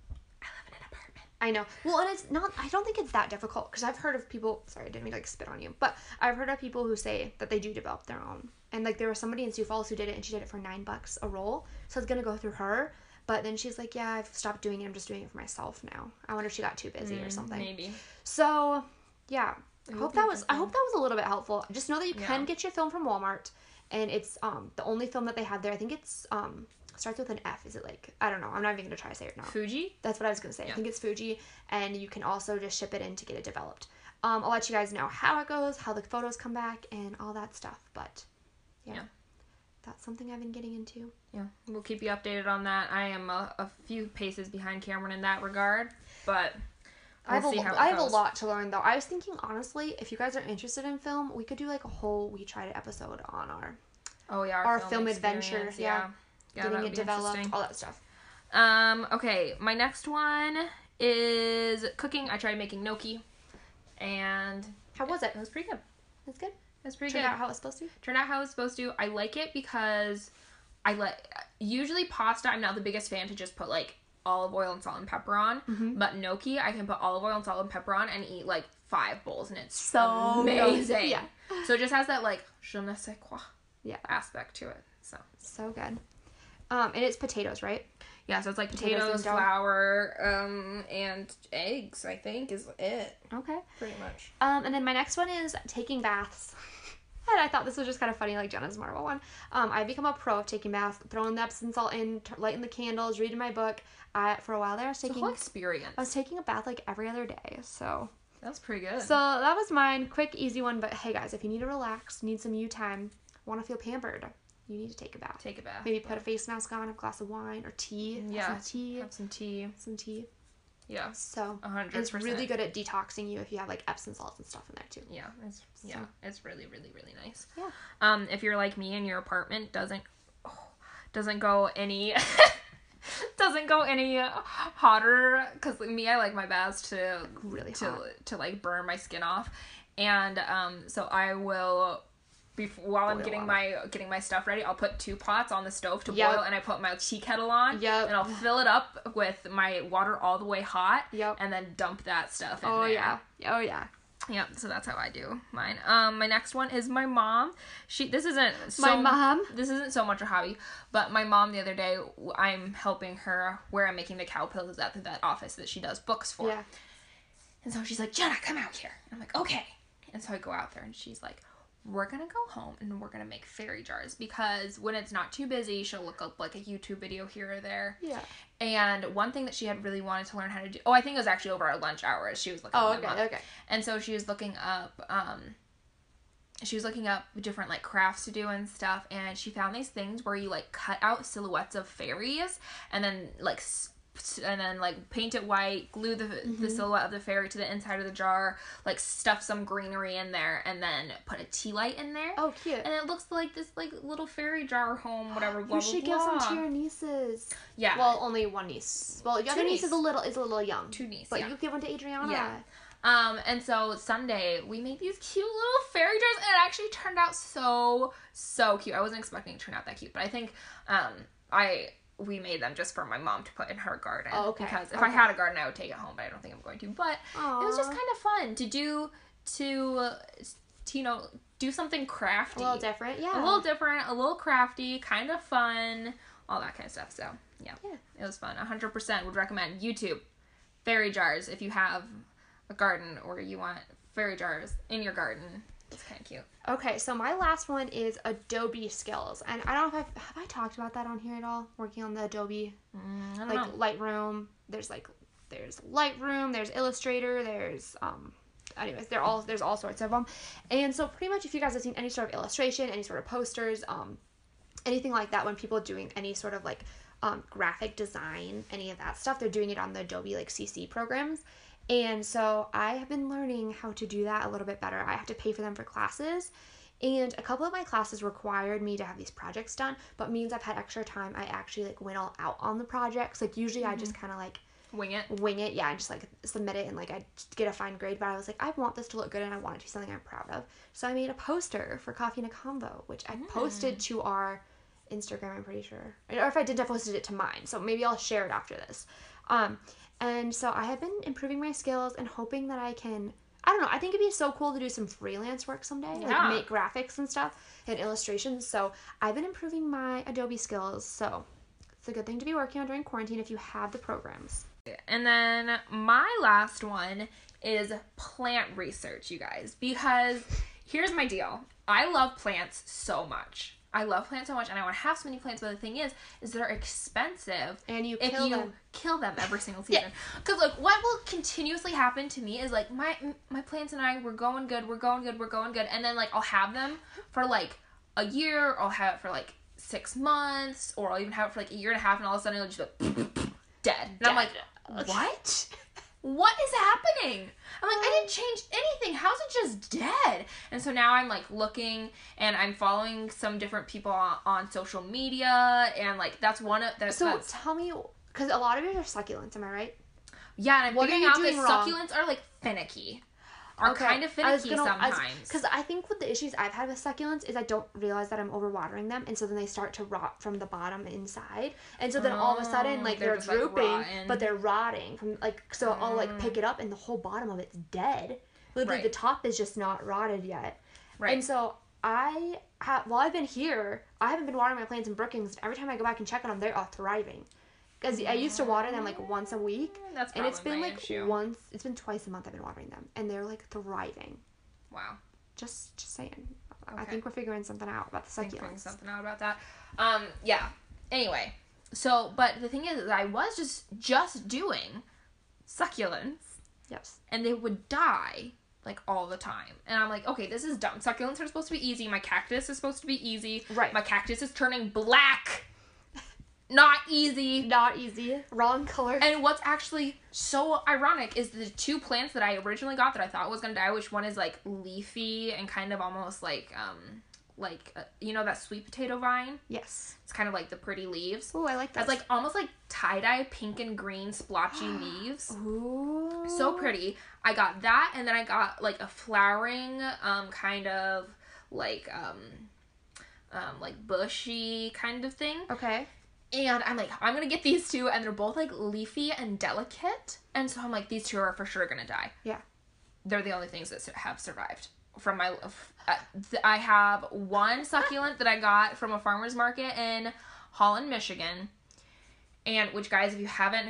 live in an apartment. I know. Well, and it's not, I don't think it's that difficult, because I've heard of people, sorry, I didn't mean to, like, spit on you, but I've heard of people who say that they do develop their own. And, like, there was somebody in Sioux Falls who did it, and she did it for nine bucks a roll. So I was going to go through her. But then she's like, yeah, I've stopped doing it. I'm just doing it for myself now. I wonder if she got too busy mm, or something. Maybe. So, yeah. I hope that was, I hope that was a little bit helpful. Just know that you yeah. can get your film from Walmart. And it's um the only film that they have there. I think it's, um starts with an F. Is it, like, I don't know. I'm not even going to try to say it now. Fuji? That's what I was going to say. Yeah. I think it's Fuji. And you can also just ship it in to get it developed. Um, I'll let you guys know how it goes, how the photos come back, and all that stuff. But... Yeah. yeah. That's something I've been getting into. Yeah. We'll keep you updated on that. I am a, a few paces behind Cameron in that regard, but we'll I have, see a, how it I have a lot to learn, though. I was thinking, honestly, if you guys are interested in film, we could do, like, a whole We Tried It episode on our oh yeah our, our film, film adventure. Yeah. yeah. Getting yeah, it developed, all that stuff. Um, okay. My next one is cooking. I tried making gnocchi, and... How was it? It was pretty good. It was good? That's pretty Turned good. Turned out how it's supposed to? Turned out how it's supposed to. I like it because I let... Usually pasta, I'm not the biggest fan to just put, like, olive oil and salt and pepper on. Mm-hmm. But gnocchi, I can put olive oil and salt and pepper on and eat, like, five bowls. And it's so amazing. amazing. Yeah. So it just has that, like, je ne sais quoi yeah. aspect to it. So so good. Um, and it's potatoes, right? Yeah, so it's, like, potatoes, potatoes flour, um, and eggs, I think, is it. Okay. Pretty much. Um, and then my next one is taking baths. And I thought this was just kind of funny, like Jenna's Marvel one. Um, I've become a pro of taking baths, throwing the Epsom salt in, t- lighting the candles, reading my book. I, for a while there, I was taking... It's a whole experience. I was taking a bath, like, every other day, so... That's pretty good. So, that was mine. Quick, easy one, but hey, guys, if you need to relax, need some you time, want to feel pampered... You need to take a bath. Take a bath. Maybe put a face mask on, have a glass of wine or tea. Yeah. Have some tea. Have some tea. Some tea. Yeah. So. one hundred percent. It's really good at detoxing you if you have, like, Epsom salts and stuff in there, too. Yeah. It's so. Yeah. It's really, really, really nice. Yeah. Um, if you're like me and your apartment doesn't, oh, doesn't go any, doesn't go any hotter, because like, me, I like my baths to like really to hot. to like burn my skin off, and um, so I will. Before, while boil I'm getting water. my getting my stuff ready, I'll put two pots on the stove to yep. boil, and I put my tea kettle on, yep. and I'll fill it up with my water all the way hot, yep. and then dump that stuff in oh, there. Oh, yeah. Oh, yeah. Yep, so that's how I do mine. Um, my next one is my mom. She This isn't so, my mom? This isn't so much a hobby, but my mom the other day, I'm helping her where I'm making the cow pillows at the vet office that she does books for. Yeah. And so she's like, Jenna, come out here. And I'm like, okay. And so I go out there, and she's like, we're gonna go home and we're gonna make fairy jars, because when it's not too busy, she'll look up like a YouTube video here or there. Yeah. And one thing that she had really wanted to learn how to do, oh, I think it was actually over our lunch hour as she was looking oh, them okay, up. Oh, okay, okay. And so she was looking up, um, she was looking up different, like, crafts to do and stuff, and she found these things where you, like, cut out silhouettes of fairies and then, like, and then, like, paint it white, glue the mm-hmm. the silhouette of the fairy to the inside of the jar, like, stuff some greenery in there, and then put a tea light in there. Oh, cute. And it looks like this, like, little fairy jar home, whatever, blah, blah, blah. You should give some to your nieces. Yeah. Well, only one niece. Well, your other niece is a little, is a little young. Two nieces, But yeah. you give one to Adriana. Yeah. Um, and so Sunday, we made these cute little fairy jars, and it actually turned out so, so cute. I wasn't expecting it to turn out that cute, but I think, um, I... we made them just for my mom to put in her garden. Oh, okay. Because if okay. I had a garden, I would take it home, but I don't think I'm going to. But Aww. It was just kind of fun to do, to, uh, to, you know, do something crafty. A little different, yeah. A little different, a little crafty, kind of fun, all that kind of stuff. So, yeah. yeah. It was fun. one hundred percent would recommend YouTube fairy jars if you have a garden or you want fairy jars in your garden. It's kind of cute. Okay, so my last one is Adobe skills. And I don't know if I've... Have I talked about that on here at all? Working on the Adobe? Mm, I don't like, know. Lightroom. There's, like... There's Lightroom. There's Illustrator. There's... um. Anyways, they're all, there's all sorts of them. And so pretty much if you guys have seen any sort of illustration, any sort of posters, um, anything like that, when people are doing any sort of, like, um, graphic design, any of that stuff, they're doing it on the Adobe, like, C C programs. And so I have been learning how to do that a little bit better. I have to pay for them for classes. And a couple of my classes required me to have these projects done, but means I've had extra time. I actually, like, went all out on the projects. Like, usually mm-hmm. I just kind of, like... Wing it. Wing it, yeah, and just, like, submit it, and, like, I get a fine grade, but I was like, I want this to look good, and I want it to be something I'm proud of. So I made a poster for Coffee and a Convo, which I mm. posted to our Instagram, I'm pretty sure. Or if I didn't, I posted it to mine, so maybe I'll share it after this. Um, and so I have been improving my skills and hoping that I can, I don't know, I think it'd be so cool to do some freelance work someday, yeah. like, make graphics and stuff, and illustrations, so I've been improving my Adobe skills, so it's a good thing to be working on during quarantine if you have the programs. And then my last one is plant research, you guys, because here's my deal. I love plants so much. I love plants so much, and I want to have so many plants, but the thing is, is they're expensive and you if kill you them. kill them every single season. Because, yeah. like, what will continuously happen to me is, like, my my plants and I, we're going good, we're going good, we're going good, and then, like, I'll have them for, like, a year, I'll have it for, like, six months, or I'll even have it for, like, a year and a half, and all of a sudden it'll just be like, dead. And dead. I'm like... What? What is happening? I'm like, I didn't change anything. How's it just dead? And so now I'm, like, looking, and I'm following some different people on, on social media, and, like, that's one of... That's, so that's, tell me, because a lot of it are succulents, am I right? Yeah, and I'm what figuring out that wrong? Succulents are, like, finicky. Are okay. kind of finicky gonna, sometimes. Because I, I think what the issues I've had with succulents is I don't realize that I'm overwatering them, and so then they start to rot from the bottom inside, and so then oh, all of a sudden, like, they're, they're drooping, like, but they're rotting from, like, so mm. I'll, like, pick it up, and the whole bottom of it's dead. Literally, right. The top is just not rotted yet. Right. And so I have, while I've been here, I haven't been watering my plants in Brookings. Every time I go back and check on them, they are thriving. Because I used to water them, like, once a week. That's and it's been, like, issue. once... It's been twice a month I've been watering them. And they're, like, thriving. Wow. Just just saying. Okay. I think we're figuring something out about the succulents. I think we're figuring something out about that. Um, yeah. Anyway. So, but the thing is, is I was just, just doing succulents. Yes. And they would die, like, all the time. And I'm like, okay, this is dumb. Succulents are supposed to be easy. My cactus is supposed to be easy. Right. My cactus is turning black. Not easy. Not easy. Wrong color. And what's actually so ironic is the two plants that I originally got that I thought was going to die, which one is, like, leafy and kind of almost like, um, like, uh, you know that sweet potato vine? Yes. It's kind of like the pretty leaves. Oh, I like that. It's, like, almost like tie-dye pink and green splotchy leaves. Ooh. So pretty. I got that, and then I got, like, a flowering, um, kind of, like, um, um, like, bushy kind of thing. Okay. And I'm like, I'm going to get these two, and they're both, like, leafy and delicate, and so I'm like, these two are for sure going to die. Yeah. They're the only things that have survived from my, uh, th- I have one succulent that I got from a farmer's market in Holland, Michigan, and which, guys, if you haven't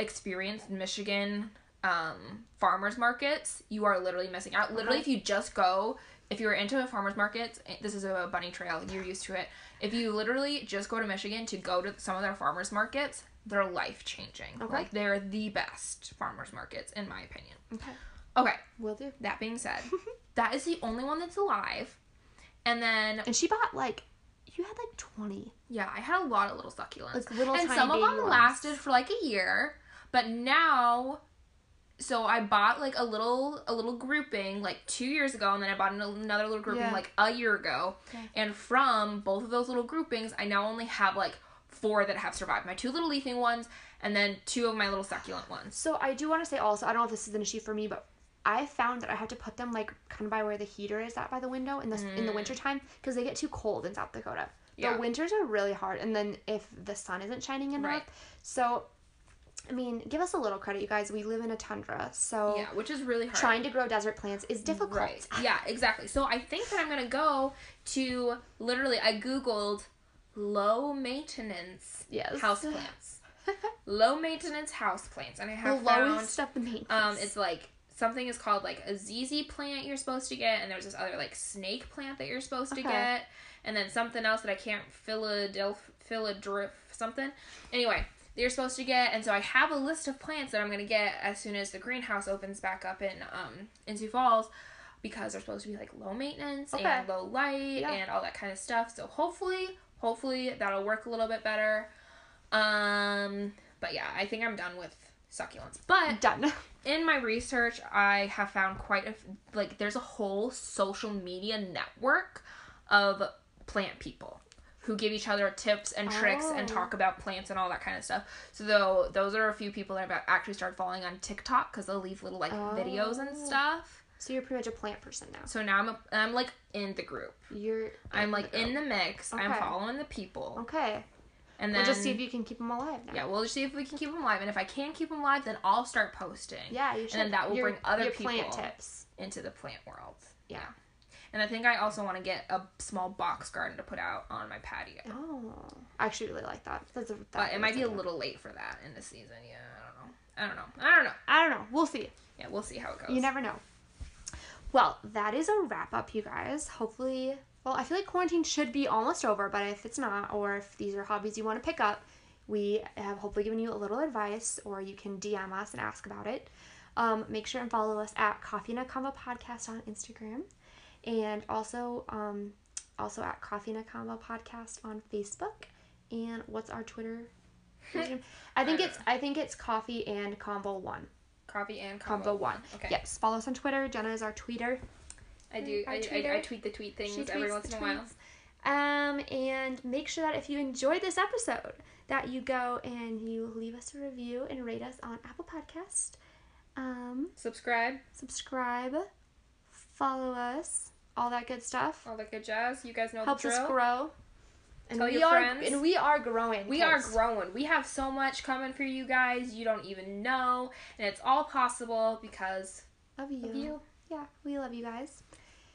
experienced Michigan um, farmer's markets, you are literally missing out. Literally, if you just go... If you're into farmers markets, this is a bunny trail, you're used to it. If you literally just go to Michigan to go to some of their farmers markets, they're life-changing. Okay. Like, they're the best farmers markets, in my opinion. Okay. Okay. Will do. That being said, that is the only one that's alive. And then... And she bought, like... You had, like, twenty. Yeah, I had a lot of little succulents. Like, little and tiny And some of them ones. lasted for, like, a year. But now... So I bought, like, a little a little grouping, like, two years ago, and then I bought another little grouping, yeah. like, a year ago. Okay. And from both of those little groupings, I now only have, like, four that have survived. My two little leafing ones, and then two of my little succulent ones. So I do want to say also, I don't know if this is an issue for me, but I found that I have to put them, like, kind of by where the heater is at by the window in the, mm. in the wintertime, because they get too cold in South Dakota. Yeah. The winters are really hard, and then if the sun isn't shining enough. Right. So... I mean, give us a little credit, you guys. We live in a tundra, so... Yeah, which is really hard. Trying to grow desert plants is difficult. Right. Yeah, exactly. So I think that I'm going to go to, literally, I Googled low-maintenance yes. house plants. Low-maintenance house plants. And I have the found... The lowest of the maintenance. Um, it's, like, something is called, like, a Z Z plant you're supposed to get, and there's this other, like, snake plant that you're supposed okay. to get, and then something else that I can't, Philadelphia, Philadelphia, something. Anyway, that you're supposed to get, and so I have a list of plants that I'm going to get as soon as the greenhouse opens back up in, um, in Sioux Falls, because they're supposed to be, like, low maintenance okay. and low light yeah. and all that kind of stuff, so hopefully, hopefully that'll work a little bit better. Um, but yeah, I think I'm done with succulents, but done. In my research, I have found quite a, like, there's a whole social media network of plant people who give each other tips and tricks oh. and talk about plants and all that kind of stuff. So though, those are a few people that I've actually started following on TikTok, because they'll leave little, like, oh. videos and stuff. So you're pretty much a plant person now. So now I'm a, I'm like in the group. You're. I'm like in the mix. Okay. I'm following the people. Okay. And then, we'll just see if you can keep them alive now. Yeah, we'll just see if we can keep them alive. And if I can keep them alive, then I'll start posting. Yeah, you should. And then that will your, bring other your people plant tips. Into the plant world. Yeah. yeah. And I think I also want to get a small box garden to put out on my patio. Oh. I actually really like that. That's a, that but it might be a little late for that in this season. Yeah, I don't know. I don't know. I don't know. I don't know. We'll see. Yeah, we'll see how it goes. You never know. Well, that is a wrap-up, you guys. Hopefully... Well, I feel like quarantine should be almost over, but if it's not, or if these are hobbies you want to pick up, we have hopefully given you a little advice, or you can D M us and ask about it. Um, make sure and follow us at Coffee and a Combo Podcast on Instagram, and also um, also at Coffee and a Combo Podcast on Facebook. And what's our Twitter? I think it's I think it's Coffee and Combo One. Coffee and Combo, Combo One. Okay. Yes, follow us on Twitter. Jenna is our tweeter. I do. I, I, I tweet the tweet things every once in a while. Um, and make sure that if you enjoyed this episode, that you go and you leave us a review and rate us on Apple Podcast. Um, subscribe. Subscribe. Follow us. All that good stuff. All that good jazz. You guys know the drill. Helps us grow. And Tell we your are, friends. And we are growing. We are growing. We have so much coming for you guys. You don't even know. And it's all possible because of you. Of you. Yeah, we love you guys.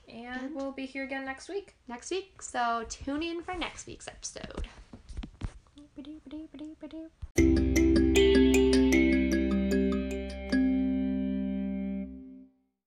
And, and we'll be here again next week. Next week. So tune in for next week's episode.